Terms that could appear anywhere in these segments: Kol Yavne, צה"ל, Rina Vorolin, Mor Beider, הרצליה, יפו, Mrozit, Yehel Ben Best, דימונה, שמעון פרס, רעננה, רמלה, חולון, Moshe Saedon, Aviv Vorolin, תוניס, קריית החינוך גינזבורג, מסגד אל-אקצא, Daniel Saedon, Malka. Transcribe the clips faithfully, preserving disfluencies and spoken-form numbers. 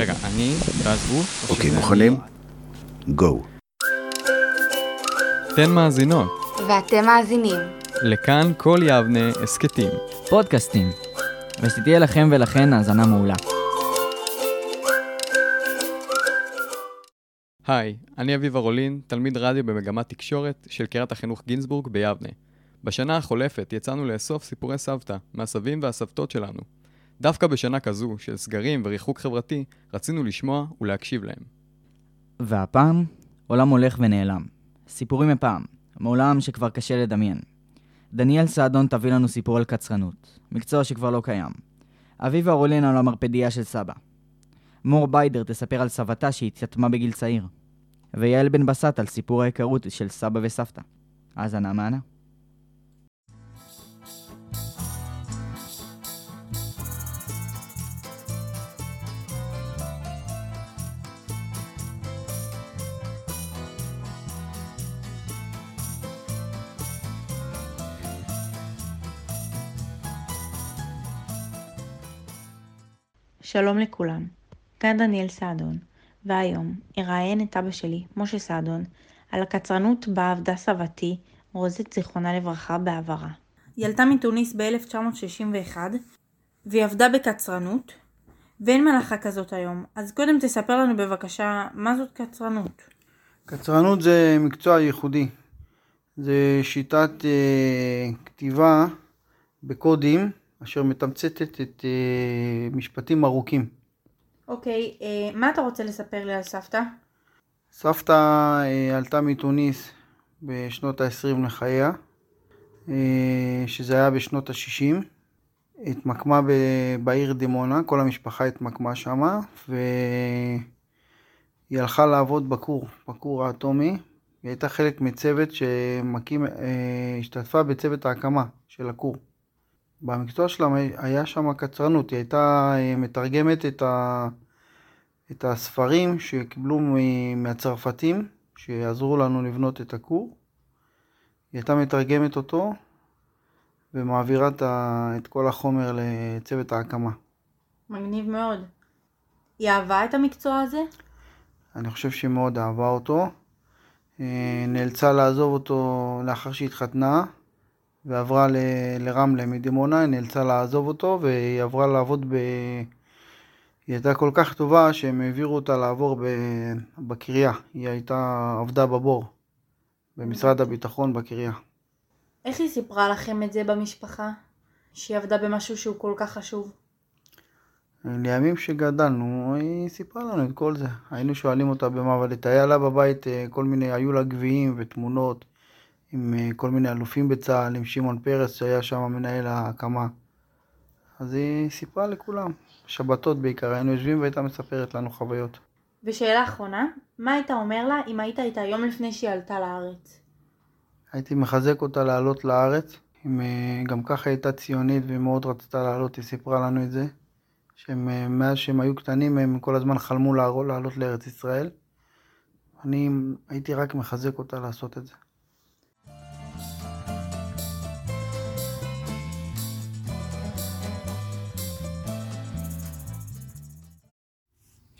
רגע, אני, תעזבו. אוקיי, מוכנים? גו. אתן מאזינות. ואתם מאזינים. לכאן כל יבנה עסקתים. פודקאסטים. ושתהיה לכם ולכן האזנה מעולה. היי, אני אביב ורולין, תלמיד רדיו במגמת תקשורת של קרית החינוך גינזבורג ביבנה. בשנה החולפת יצאנו לאסוף סיפורי סבתא, מהסבים והסבתות שלנו. דווקא בשנה כזו של סגרים וריחוק חברתי, רצינו לשמוע ולהקשיב להם. והפעם, עולם הולך ונעלם. סיפורים מפעם, מעולם שכבר קשה לדמיין. דניאל סעדון תביא לנו סיפור על קצרנות, מקצוע שכבר לא קיים. אביב ורולין על המרפדיה של סבא. מור ביידר תספר על סבתה שהתייתמה בגיל צעיר. ויהל בן בסט על סיפור ההיכרות של סבא וסבתא. אז ענה מענה. שלום לכולם, כאן דניאל סעדון, והיום אראיין את אבא שלי, משה סעדון, על הקצרנות בה עבדה סבתי, מרוזית זיכרונה לברכה בעברה. היא עלתה מתוניס ב-אלף תשע מאות שישים ואחת, והיא עבדה בקצרנות, ואין מלאכה כזאת היום, אז קודם תספר לנו בבקשה מה זאת קצרנות. קצרנות זה מקצוע ייחודי, זה שיטת אה, כתיבה בקודים, אשר מתמצתת את uh, משפטים ארוכים. אוקיי, okay, uh, מה אתה רוצה לספר לי על סבתא? סבתא uh, עלתה מתוניס בשנות ה-עשרים לחייה, uh, שזה היה בשנות ה-שישים. התמקמה ב- בעיר דימונה, כל המשפחה התמקמה שמה, והיא הלכה לעבוד בכור, בכור האטומי. היא הייתה חלק מצוות שמקים, uh, השתתפה בצוות ההקמה של הכור. במקצוע שלה היה שם קצרנות, היא הייתה מתרגמת את, ה, את הספרים שקיבלו מהצרפתים, שעזרו לנו לבנות את הכור. היא הייתה מתרגמת אותו ומעבירה את כל החומר לצוות ההקמה. מגניב מאוד. היא אהבה את המקצוע הזה? אני חושב שהיא מאוד אהבה אותו. נאלצה לעזוב אותו לאחר שהתחתנה. ועברה ל... לרמלה מדימונה, היא נאלצה לעזוב אותו, והיא עברה לעבוד ב... היא הייתה כל כך טובה שהם העבירו אותה לעבור ב... בקריה. היא הייתה עבדה בבור, במשרד הביטחון בקריה. איך היא סיפרה לכם את זה במשפחה? שהיא עבדה במשהו שהוא כל כך חשוב? לימים שגדלנו, היא סיפרה לנו את כל זה. היינו שואלים אותה במה, אבל היה לה בבית כל מיני, היו לה גביעים ותמונות. עם כל מיני אלופים בצהל, עם שמעון פרס שהיה שם מנהל ההקמה. אז היא סיפרה לכולם, שבתות בעיקר, היינו יושבים והייתה מספרת לנו חוויות. ושאלה אחרונה, מה היית אומר לה אם היית איתה יום לפני שהיא עלתה לארץ? הייתי מחזק אותה לעלות לארץ, אם גם ככה הייתה ציונית ומאוד רצתה לעלות, היא סיפרה לנו את זה, שמאז שהם היו קטנים הם כל הזמן חלמו לעלות לארץ ישראל. אני הייתי רק מחזק אותה לעשות את זה.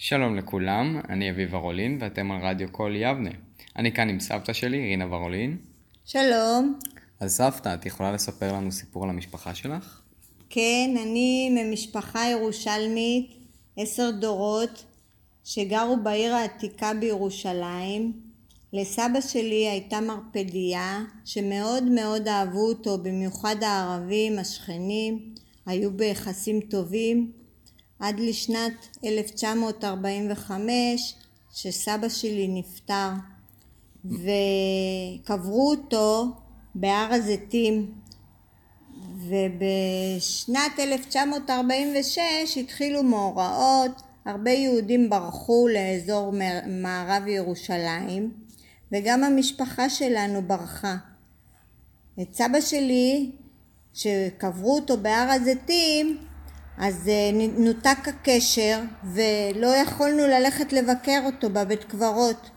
שלום לכולם, אני אביב ורולין ואתם על רדיו קול יבנה. אני כאן עם סבתא שלי, רינה ורולין. שלום. אז סבתא, את יכולה לספר לנו סיפור על המשפחה שלך? כן, אני ממשפחה ירושלמית, עשר דורות, שגרו בעיר העתיקה בירושלים. לסבא שלי הייתה מרפדיה שמאוד מאוד אהבו אותו, במיוחד הערבים, השכנים, היו ביחסים טובים. עד לשנת אלף תשע מאות ארבעים וחמש, שסבא שלי נפטר, וקברו אותו בהר הזיתים, ובשנת אלף תשע מאות ארבעים ושש התחילו מאורעות, הרבה יהודים ברחו לאזור מערב ירושלים, וגם המשפחה שלנו ברחה. את סבא שלי, שקברו אותו בהר הזיתים, אז נותק הקשר ולא יכולנו ללכת לבקר אותו בבית קברות,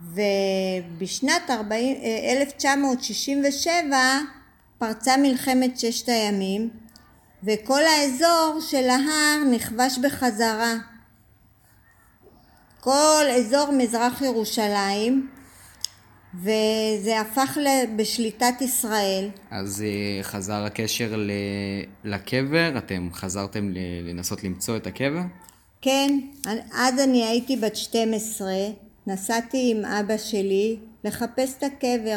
ובשנת אלף תשע מאות שישים ושבע פרצה מלחמת ששת הימים וכל האזור של ההר נכבש בחזרה, כל אזור מזרח ירושלים, וזה הפך בשליטת ישראל. אז חזר הקשר לקבר, אתם חזרתם לנסות למצוא את הקבר? כן, עד אני הייתי בת שתים עשרה, נסעתי עם אבא שלי לחפש את הקבר,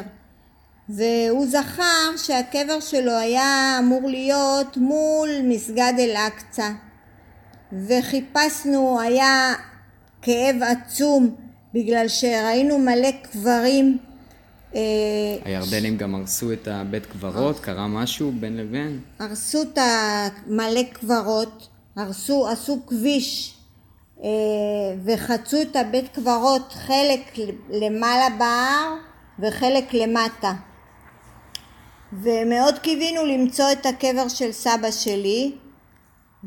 והוא זכר שהקבר שלו היה אמור להיות מול מסגד אל-אקצא, וחיפשנו, היה כאב עצום בגלל שראינו מלא קברים. הירדנים גם הרסו את הבית קברות, קרה משהו בין לבין? הרסו את מלא קברות, הרסו, עשו כביש וחצו את הבית קברות, חלק למעלה בהר וחלק למטה. ומאוד קיווינו למצוא את הקבר של סבא שלי,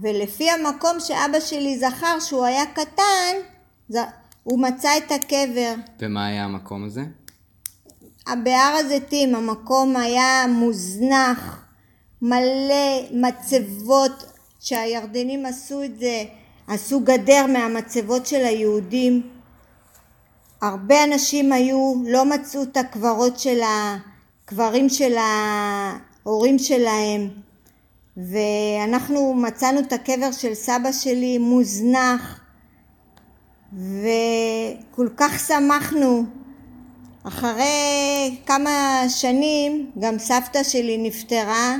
ולפי המקום שאבא שלי זכר שהוא היה קטן, הוא מצא את הקבר. ומה היה המקום הזה? בהר הזיתים, המקום היה מוזנח, מלא מצבות שהירדנים עשו את זה, עשו גדר מהמצבות של היהודים. הרבה אנשים היו, לא מצאו את הקברות של הקברים של ההורים שלהם, ואנחנו מצאנו את הקבר של סבא שלי מוזנח, וכל כך שמחנו. אחרי כמה שנים גם סבתא שלי נפטרה,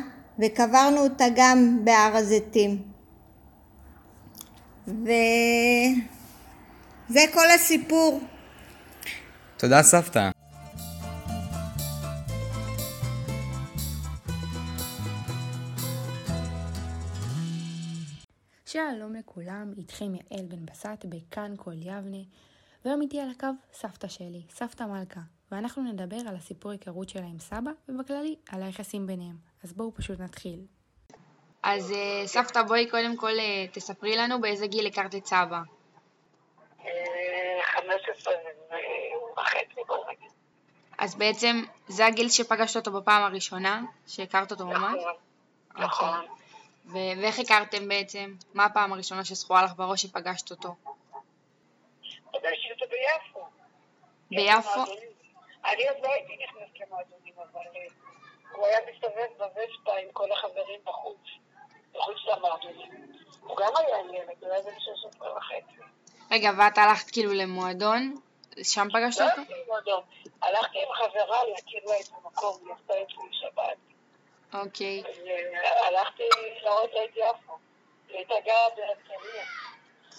וקברנו אותה גם בהר הזיתים. וזה כל הסיפור. תודה סבתא. שלום לכולם, איתכם יהל בן בסט בכאן קול יבנה, והיום איתי על הקו סבתא שלי, סבתא מלכה, ואנחנו נדבר על הסיפור ההיכרות שלה עם סבא, ובכללי על היחסים ביניהם. אז בואו פשוט נתחיל. אז סבתא, בואי קודם כל תספרי לנו באיזה גיל הכרת את סבא. חמש עשרה וחצי. אז בעצם זה הגיל שפגשת אותו בפעם הראשונה, שהכרת אותו ממש? נכון. ואיך הכרתם בעצם? מה הפעם הראשונה שזכורה לך בראש שפגשת אותו? פגשתי אותו ביפו. ביפו? אני עוד לא הייתי נכנס למועדונים, אבל הוא היה מסתובב בווספה עם כל החברים בחוץ, בחוץ למועדונים. הוא גם היה ילד, הוא היה בן שש עשרה וחצי. רגע, ואת הלכת כאילו למועדון? שם פגשת אותו? לא הלכתי למועדון. הלכתי עם חברה להכיר לה את המקום, יפה את לי שבת. אוקיי. הלכתי לראות את יפו, להתאגע בהרצליה.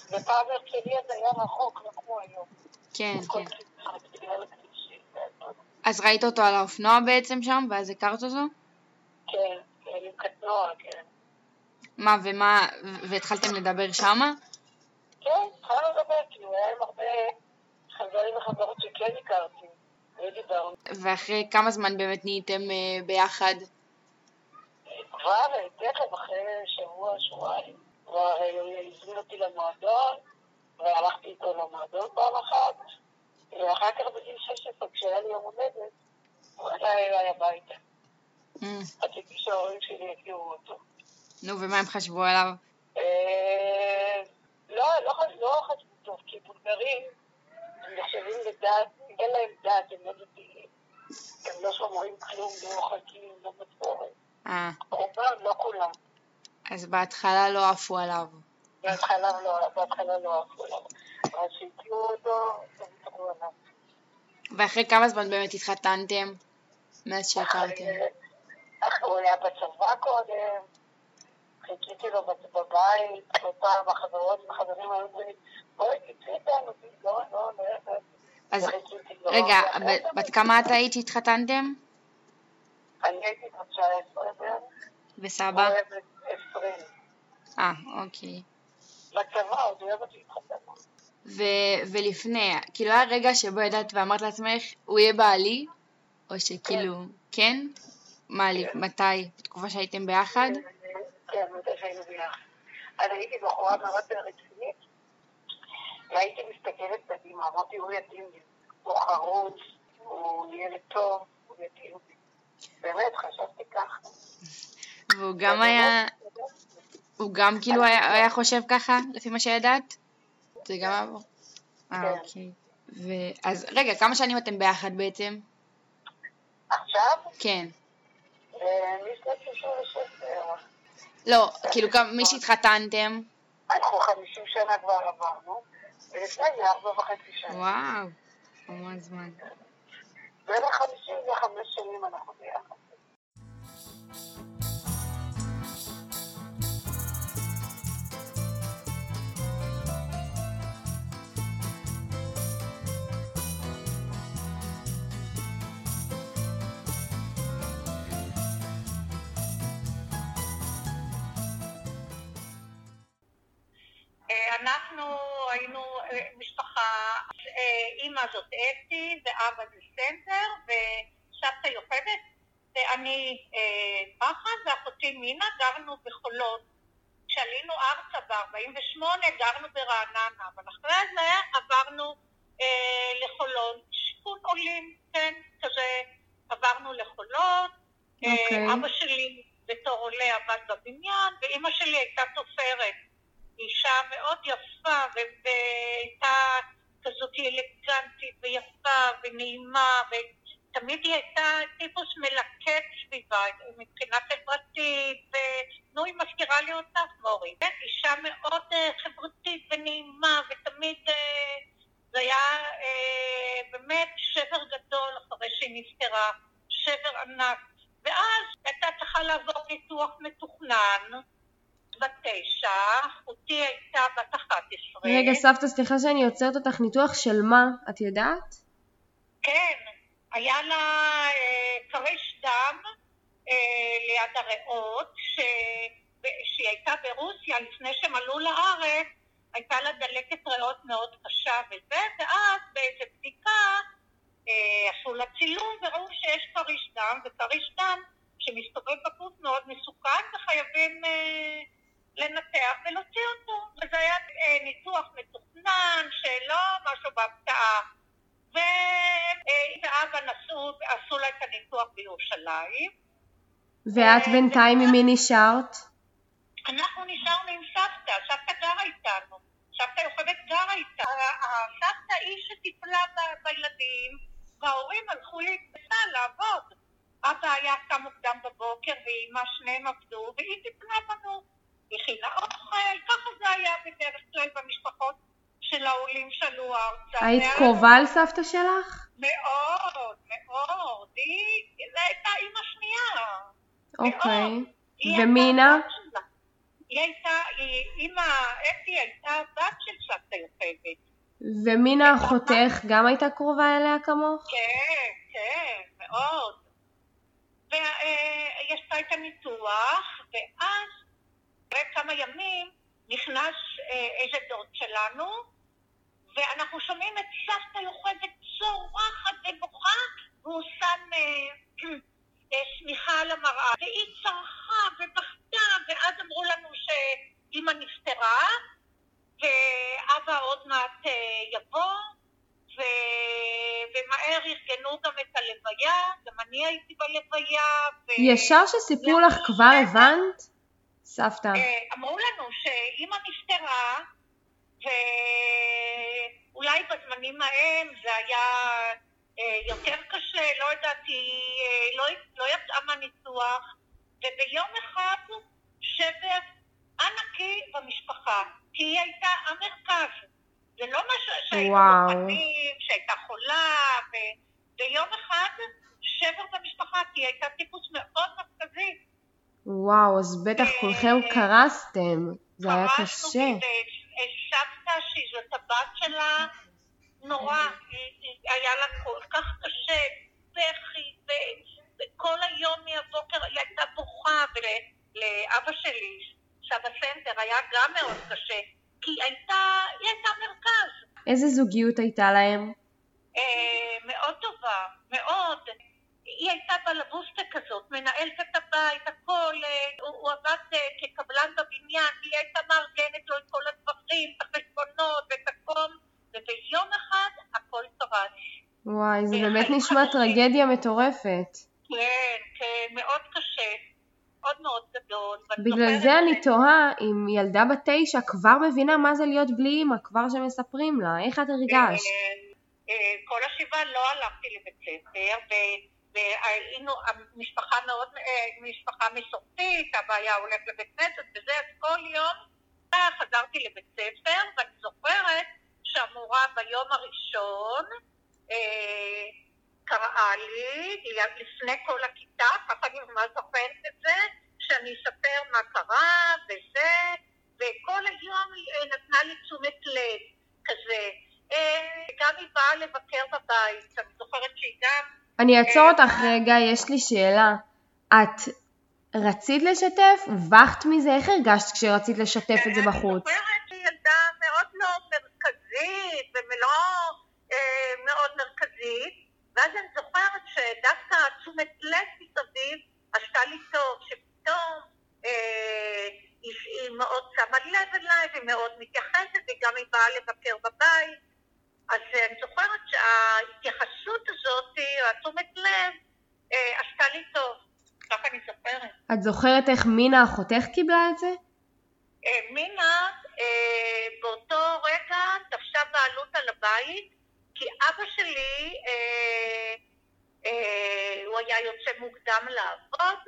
ופעם הרצליה זה היה רחוק, לא כמו היום. כן, כן. אז ראית אותו על האופנוע בעצם שם, ואז הכרת אותו? כן, עם קטנוע, כן. מה, ומה, והתחלתם לדבר שם? כן, התחלנו לדבר, כי הוא היה עם הרבה חברים וחברות שכן הכרתי, ודיברנו. ואחרי כמה זמן באמת נהייתם ביחד? כבר תכף אחרי שבוע, שבועיים, כבר הזמין אותי למועדון, והלכתי איתו למועדון פעם אחת, ואחר כך בגיל שש עשרה, כשהיה לי יום הולדת, הוא עלה אליי הביתה. רציתי שההורים שלי הכירו אותו. נו, ומה הם חשבו עליו? לא, לא חשבו טוב, כי בולגרים, הם נחשבים לדעת, אין להם דעת, הם לא דתיים, הם לא שומרים כלום, לא חכים, לא מצורת. רובם, לא כולם. אז בהתחלה לא עפו עליו. בהתחלה לא, בהתחלה לא עפו עליו. אז שהתיאו אותו, לא מתארו עליו. ואחרי כמה זמן באמת התחתנתם? מאז שהכרתם? הוא היה בצבא קודם, חיכיתי לו בבית, פעם החברות וחברים היו אומרים, בואי תצאי איתנו, לא, לא, לא. אז רגע, בת כמה את היית שהתחתנתם? אני הייתי תשע עשרה. וסבא? עשרים. אה, אוקיי. בצבא, עוד אוהבת להתחתן. ולפני, כאילו הרגע שבו ידעת ואמרת לעצמך, הוא יהיה בעלי? או שכאילו, כן? מה, מתי? בתקופה שהייתם ביחד? כן, מתי שהיינו ביחד. אז הייתי בחורה מאוד רצינית, והייתי מסתכלת קדימה, אמרתי, הוא יתאים לי. הוא חרוץ, הוא ילד טוב, הוא יתאים לי. באמת, חשבתי ככה. והוא גם היה... הוא גם כאילו היה חושב ככה, לפי מה שידעת? זה גם... אה, אוקיי. אז רגע, כמה שנים אתם ביחד בעצם? עכשיו? כן. משנת שישים ושש. לא, כאילו מי שהתחתנתם? אנחנו חמישים שנה כבר עברנו, ולפני זה ארבע וחצי שנה. וואו, המון זמן. בין החמישים וחמש שנים אנחנו ביחד. אנחנו היינו משפחה, אימא זאת אתי ואבא זה סנדר ושבתא יוכבד ואני פחה ואחותי מינה, גרנו בחולון. כשעלינו ארצה ב-ארבעים ושמונה גרנו ברעננה, אבל אחרי זה עברנו אה, לחולון, שיקון עולים, כן, כזה עברנו לחולון. okay. אה, אבא שלי בתור עולה עבד בבניין ואימא שלי הייתה תופרת, אישה מאוד יפה, והייתה כזאת אלגנטית ויפה ונעימה, ותמיד היא הייתה טיפוס מלקט סביבה, מבחינה חברתית, ונו, היא מזכירה לי אותה, מורי. אישה מאוד חברתית ונעימה, ותמיד זה היה באמת שבר גדול אחרי שהיא נפטרה, שבר ענק. ואז הייתה צריכה לעבור ניתוח מתוכנן, בתשע, אותי הייתה בת אחת עשרה. רגע סבתא, סליחה שאני יוצרת אותך, ניתוח של מה? את יודעת? כן, היה לה קרש דם ליד הריאות, שהיא הייתה ברוסיה לפני שהם עלו לארץ, הייתה לה דלקת ריאות מאוד קשה וזה, ואז באיזו בדיקה עשו לה צילום וראו שיש קרש דם, וקרש דם שמסתובב בגוף מאוד מסוכן וחייבים לנתח ולהוציא אותו, וזה היה ניתוח מתוכנן שלא משהו בהפתעה. ואבא נסעו, עשו לה את הניתוח בירושלים. ואת בינתיים עם מי נשארת? אנחנו נשארנו עם סבתא, סבתא גרה איתנו, סבתא יוכבד גרה איתנו. הסבתא היא שטיפלה בילדים, וההורים הלכו להתבסה לעבוד. אבא היה קם מוקדם בבוקר ואימא, שניהם עבדו, והיא טיפלה בנו. הכינה אוכל, ככה זה היה בדרך כלל במשפחות של העולים שעלו ארצה. היית קרובה על סבתא שלך? מאוד, מאוד. היא הייתה אימא שנייה. אוקיי. ומינה? היא הייתה, אימא אתי הייתה בת של סבתא יוכבד. ומינה אחותך גם הייתה קרובה אליה כמוך? כן, כן, מאוד. והיא עשתה את הניתוח, ואז אחרי כמה ימים נכנס איזה דוד שלנו, ואנחנו שומעים את סבתא יוכבד צורחת ובוכה, והוא שם שמיכה על המראה. והיא צרחה ובכתה, ואז אמרו לנו שאמא נפטרה, ואבא עוד מעט יבוא, ומהר ארגנו גם את הלוויה, גם אני הייתי בלוויה. ישר שסיפרו לך כבר הבנת? סבתא. אמרו לנו שאמא נפטרה, ואולי בזמנים ההם זה היה יותר קשה, לא ידעתי, לא ידעה מהניתוח, וביום אחד שבר ענקי במשפחה, כי היא הייתה המרכז. זה לא משהו שהיינו מוכנים, שהייתה חולה, וביום אחד שבר במשפחה, כי היא הייתה טיפוס מאוד מרכזי. וואו, אז בטח כולכם קרסתם, זה היה קשה. סבתא שהיא זאת הבת שלה, נורא, היה לה כל כך קשה, בכי, וכל היום מהבוקר היא הייתה בוכה, ולאבא שלי, סבא סנדר, היה גם מאוד קשה, כי היא הייתה מרכז. איזה זוגיות הייתה להם? מאוד טובה, מאוד. היא הייתה בלבוסטה כזאת, מנהלת את הבית, הכל, הוא עבד כקבלן בבניין, היא הייתה מארגנת לו את כל הדברים, את החשבונות, את הכל, וביום אחד הכל קרס. וואי, זה באמת נשמע טרגדיה מטורפת. כן, כן, מאוד קשה, מאוד מאוד גדול. בגלל זה אני תוהה אם ילדה בתשע כבר מבינה מה זה להיות בלי אמא, כבר שמספרים לה, איך את הרגשת? כל השבעה לא הלכתי לבית ספר, והיינו, המשפחה מאוד, משפחה מסורתית, אבא היה הולך לבית כנסת, וזה, אז כל יום חזרתי לבית ספר, ואני זוכרת שהמורה ביום הראשון קראה לי, לפני כל הכיתה, ככה אני ממש זוכרת את זה, שאני אספר מה קרה וזה, וכל היום היא נתנה לי תשומת לב כזה. גם היא באה לבקר בבית, אני זוכרת שהיא גם... אני אעצור אותך רגע, יש לי שאלה. את רצית לשתף? ובחת מזה? איך הרגשת כשרצית לשתף את זה בחוץ? אני זוכרת שהיא ילדה מאוד לא מרכזית, ומאוד מאוד מרכזית, ואז אני זוכרת שדווקא תשומת לב מסביב עשתה לי טוב, שפתאום אה, היא, היא מאוד שמה לב אליי, היא מאוד מתייחסת, וגם היא באה לבקר בבית. אז אני זוכרת שההתייחסות הזאת, התשומת לב, אה, עשתה לי טוב, כך אני זוכרת. את זוכרת איך מינה אחותך קיבלה את זה? אה, מינה אה, באותו רגע תפשה בעלות על הבית, כי אבא שלי, אה, אה, הוא היה יוצא מוקדם לעבוד,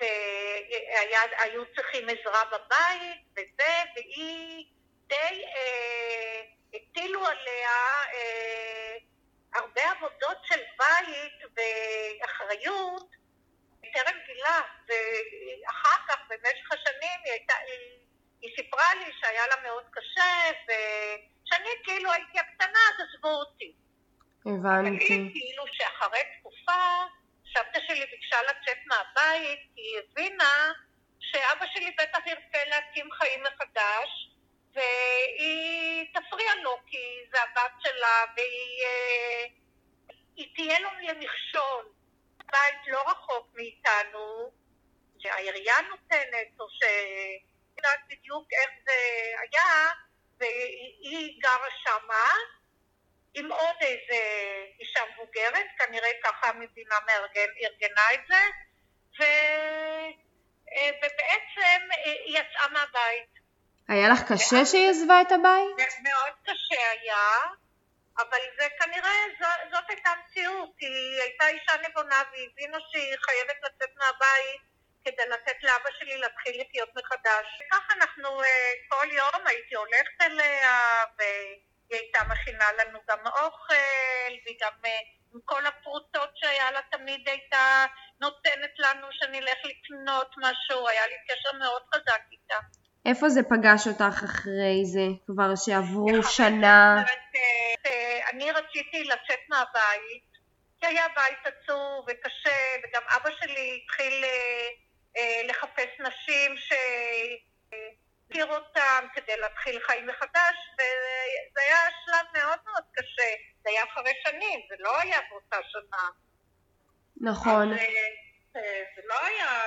והיו צריכים עזרה בבית, וזה, והיא די, אה, הטילו עליה אה, הרבה עבודות של בית ואחריות, טרם גילה, ואחר כך, במשך השנים, היא, הייתה, היא, היא סיפרה לי שהיה לה מאוד קשה, ו... שאני כאילו הייתי הקטנה, אז עזבו אותי. הבנתי. אני כאילו שאחרי תקופה, סבתא שלי ביקשה לצאת מהבית, היא הבינה שאבא שלי בטח ירצה להקים חיים מחדש, והיא תפריע לו, כי זה הבת שלה, והיא תהיה לו למכשול. הבית לא רחוק מאיתנו, שהעירייה נותנת, או שדעת בדיוק איך זה היה, והיא גרה שמה, עם עוד איזה אישה מבוגרת, כנראה ככה המדינה ארגנה את זה, ו... ובעצם היא יצאה מהבית. היה לך קשה ואז... שהיא עזבה את הבית? זה מאוד קשה היה, אבל זה כנראה, זו, זאת הייתה המציאות, היא הייתה אישה נבונה, והיא הבינה שהיא חייבת לצאת מהבית, כדי לתת לאבא שלי להתחיל לחיות מחדש. כך אנחנו כל יום הייתי הולכת אליה, והיא הייתה מכינה לנו גם אוכל, והיא גם עם כל הפרוטות שהיה לה תמיד הייתה נותנת לנו שנלך לקנות משהו, היה לי קשר מאוד חזק איתה. איפה זה פגש אותך אחרי זה? כבר שעברו שנה? אני רציתי לצאת מהבית, כי היה בית עצוב וקשה, וגם אבא שלי התחיל... לחפש נשים שתיר אותם כדי להתחיל חיים מחדש, וזה היה שלב מאוד מאוד קשה, זה היה אחרי שנים, זה לא היה באותה שנה. נכון. זה לא היה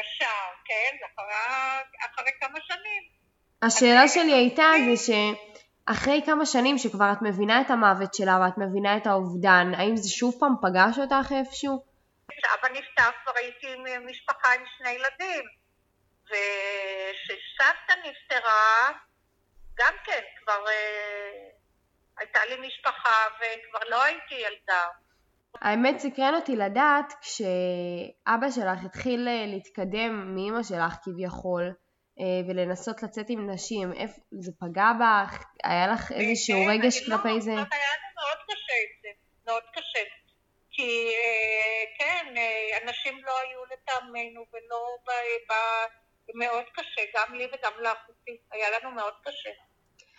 ישר, כן? אחרי כמה שנים. השאלה שלי הייתה זה שאחרי כמה שנים שכבר את מבינה את המוות שלה ואת מבינה את האובדן, האם זה שוב פעם פגש אותך איפשהו? אבא נפטר, כבר הייתי משפחה עם שני ילדים, וכשסבתא נפטרה, גם כן, כבר אה, הייתה לי משפחה וכבר לא הייתי ילדה. האמת סקרן אותי לדעת, כשאבא שלך התחיל להתקדם מאמא שלך כביכול, אה, ולנסות לצאת עם נשים, איפה זה פגע בך? היה לך איזשהו רגש כלפי זה? לא, זה היה מאוד קשה את זה, מאוד קשה. כי כן, אנשים לא היו לטעמנו ולא באה מאוד קשה, גם לי וגם לאחותי, היה לנו מאוד קשה.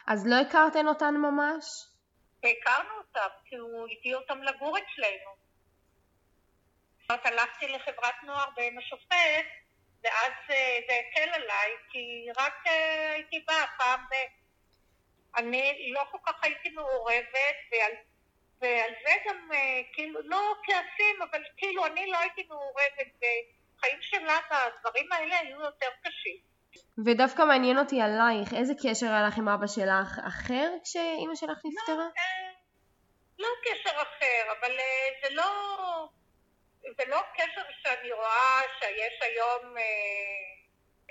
אז לא הכרתן אותן ממש? הכרנו אותן, כי הוא הביא אותן לגור אצלנו. הלכתי לחברת נוער בעין השופט, ואז זה הקל עליי, כי רק הייתי באה פעם, ואני לא כל כך הייתי מעורבת, ועל ועל זה גם, כאילו, לא כעסים, אבל כאילו, אני לא הייתי מעורבת בחיים שלה, והדברים האלה היו יותר קשים. ודווקא מעניין אותי עלייך, איזה קשר היה לך עם אבא שלך אחר כשאמא שלך נפטרה? לא קשר אחר, אבל זה לא, זה לא קשר שאני רואה שיש היום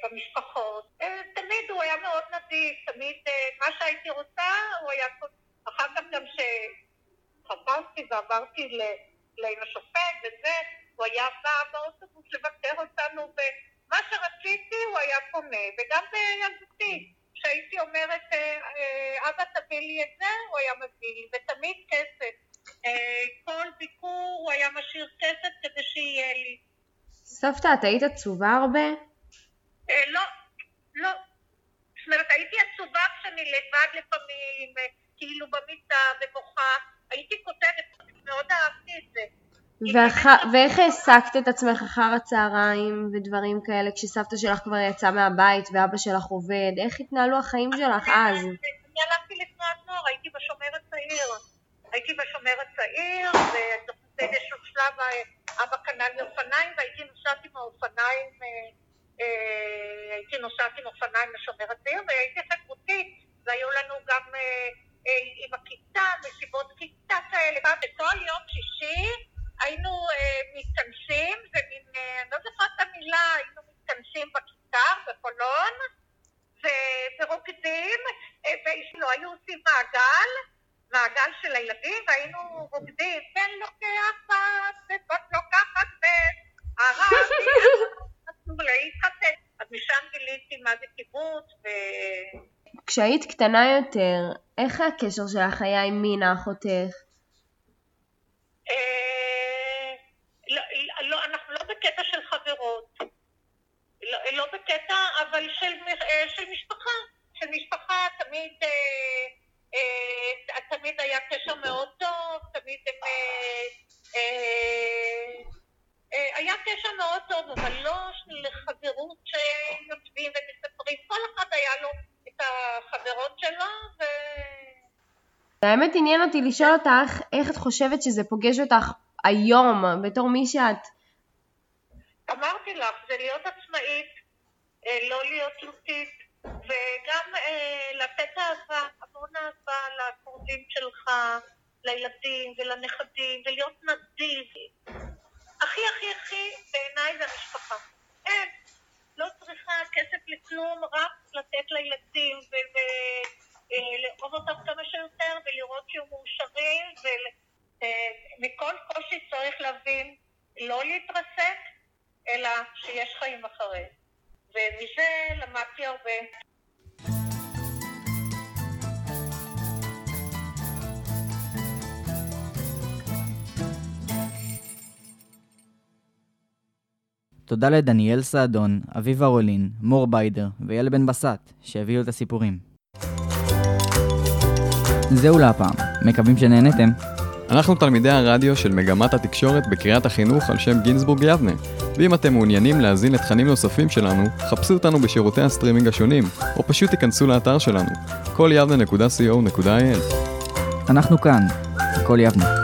במשפחות. תמיד הוא היה מאוד נדיב, תמיד מה שהייתי רוצה, הוא היה אחר כך גם שחזרתי ועברתי לעין השופט וזה, הוא היה בא באוטובוס לבקר אותנו, ומה שרציתי הוא היה קונה, וגם בילדותי, כשהייתי אומרת, אבא תביא לי את זה, הוא היה מביא לי, ותמיד כסף. כל ביקור הוא היה משאיר כסף כדי שיהיה לי. סבתא, את היית עצובה הרבה? לא, לא. זאת אומרת, הייתי עצובה כשאני לבד לפעמים, כאילו במיטה, בבוכה, הייתי כותבת, מאוד אהבתי את זה. ואיך העסקת את עצמך אחר הצהריים ודברים כאלה, כשסבתא שלך כבר יצאה מהבית ואבא שלך עובד, איך התנהלו החיים שלך אז? אני הלכתי לתנועת נוער, הייתי בשומר הצעיר, הייתי בשומר הצעיר, ובאיזשהו שלב אבא קנה לי אופניים, והייתי נוסעת עם האופניים, הייתי נוסעת עם אופניים לשומר הצעיר, והייתי חברותית, והיו לנו גם עם הכיתה, מסיבות כיתה כאלה, וכל יום שישי, היינו אה, מתכנסים, ומין, אה, לא זוכרת המילה, היינו מתכנסים בכיתה, בחולון, ורוקדים, אה, ולא, היו עושים מעגל, מעגל של הילדים, והיינו רוקדים, בן לוקחת, ובת לוקחת, והרב, להתחתן. אז משם גיליתי מה זה קיבוץ, ו... כשהיית קטנה יותר, איך הקשר שלך היה עם מינה אחותך? אה... לא, אנחנו לא בקטע של חברות, לא, לא בקטע, אבל של, של משפחה, של משפחה תמיד, אה, אה, תמיד היה קשר מאוד טוב, תמיד הם, אה, אה, אה, היה קשר מאוד טוב, אבל לא של חברות שיוצבים ומספרים, כל אחד היה לו את החברות שלו ו... האמת עניין אותי לשאול אותך, איך את חושבת שזה פוגש אותך היום, בתור מי שאת? אמרתי לך, זה להיות עצמאית, לא להיות תלותית, וגם לתת אהבה, המון אהבה לקרובים שלך, לילדים ולנכדים, ולהיות נדיבי. הכי הכי הכי בעיניי זה המשפחה. אין, לא צריכה כסף לכלום, רק לתת לילדים ולאהוב אותם כמה שיותר, ולראות שהם מאושרים, ול... מכל קושי צריך להבין, לא להתרסק, אלא שיש חיים אחרי. ומזה למדתי הרבה. תודה לדניאל סעדון, אביב ורולין, מור ביידר ויהל בן בסט שהביאו את הסיפורים. זהו להפעם, מקווים שנהנתם. אנחנו תלמידי הרדיו של מגמת התקשורת בקריית החינוך על שם גינזבורג יבנה, ואם אתם מעוניינים להזין לתכנים נוספים שלנו, חפשו אותנו בשירותי הסטרימינג השונים, או פשוט תיכנסו לאתר שלנו, קול יבנה נקודה סי או נקודה איי אל. אנחנו כאן, קול יבנה.